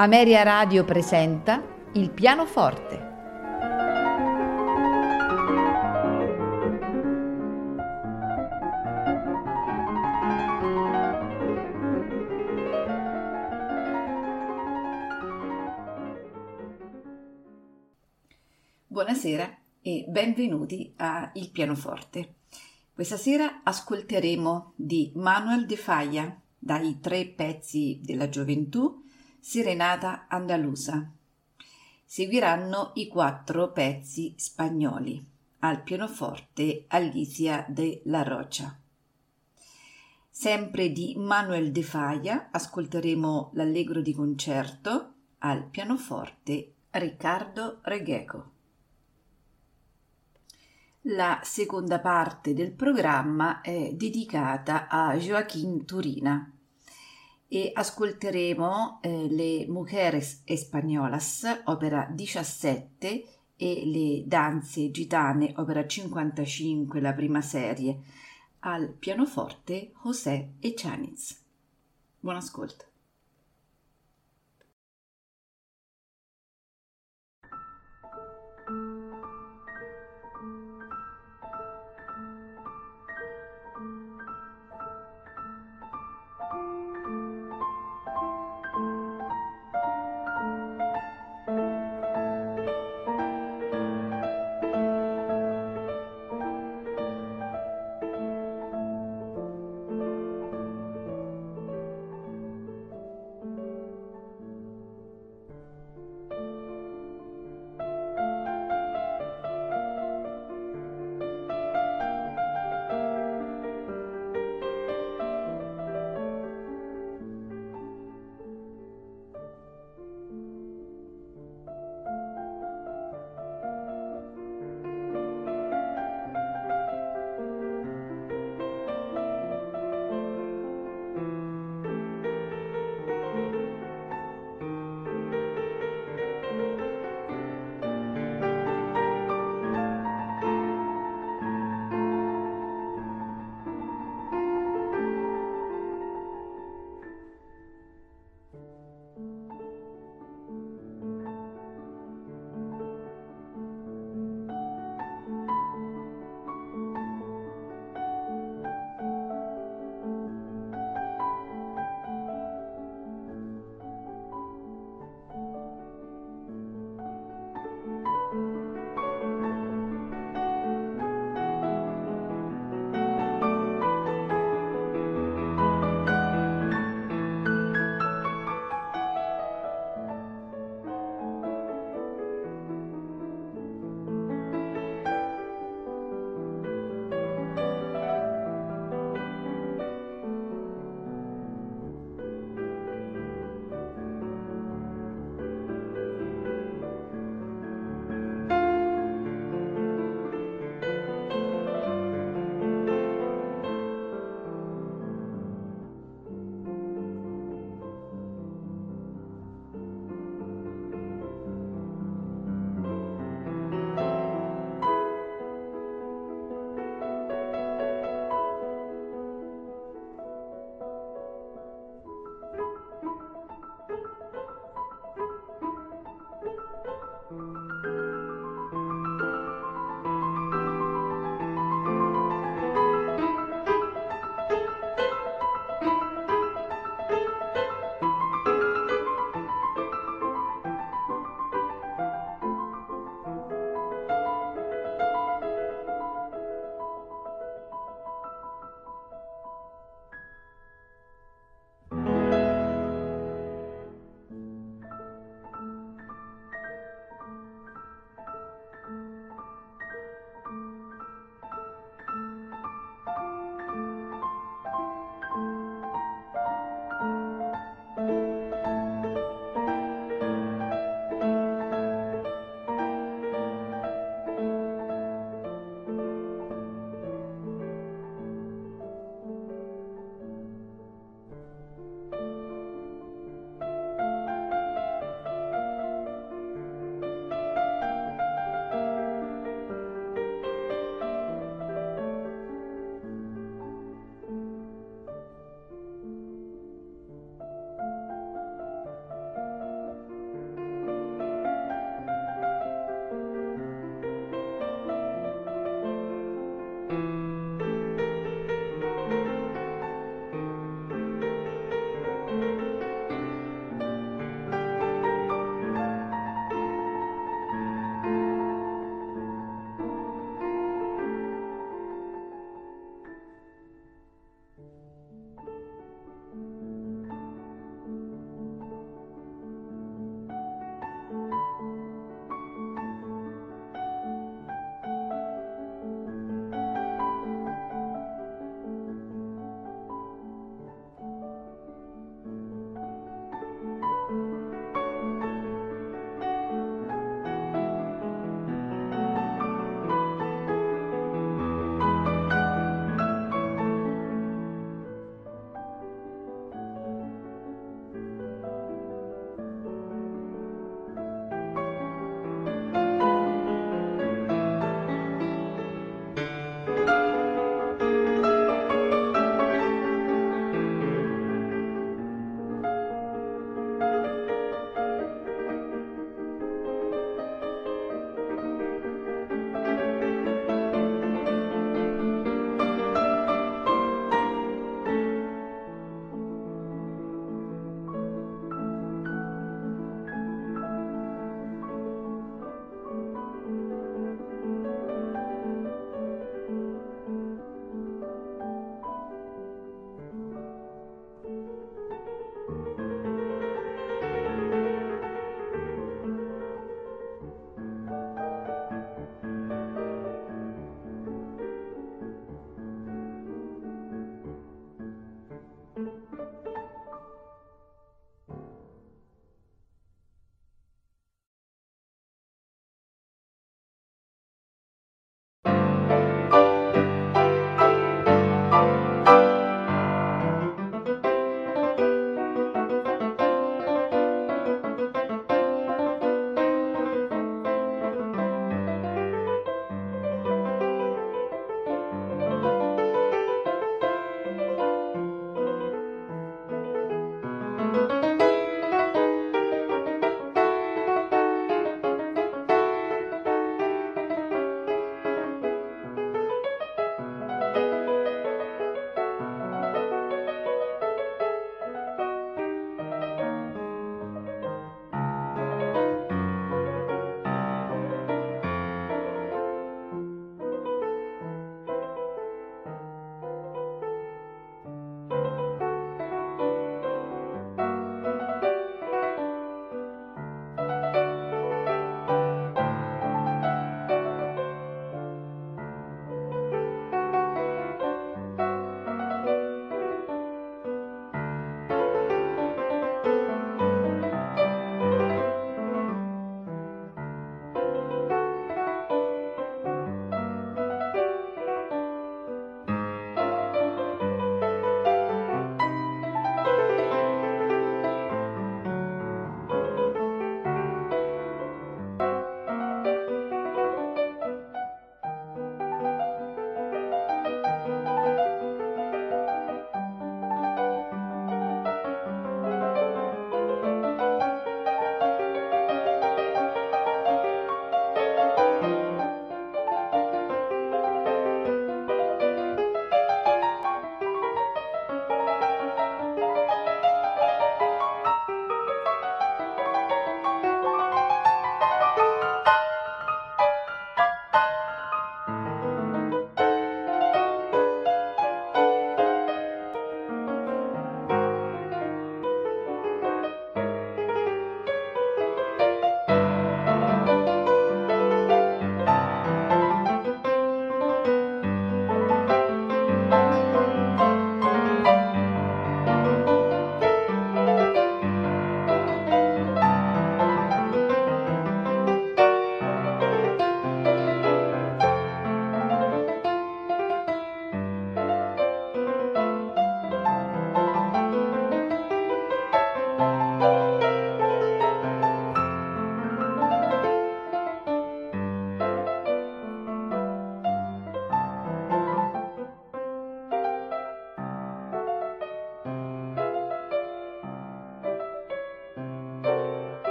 Ameria Radio presenta Il pianoforte. Buonasera e benvenuti a Il pianoforte. Questa sera ascolteremo di Manuel de Falla, dai tre pezzi della gioventù, Serenata andalusa. Seguiranno i quattro pezzi spagnoli, al pianoforte Alizia de la Rocha. Sempre di Manuel de Falla ascolteremo l'allegro di concerto, al pianoforte Riccardo Regheco. La seconda parte del programma è dedicata a Joaquín Turina e ascolteremo Le Mujeres Españolas, opera 17, e Le Danze Gitane, opera 55, la prima serie, al pianoforte José Echaniz. Buon ascolto.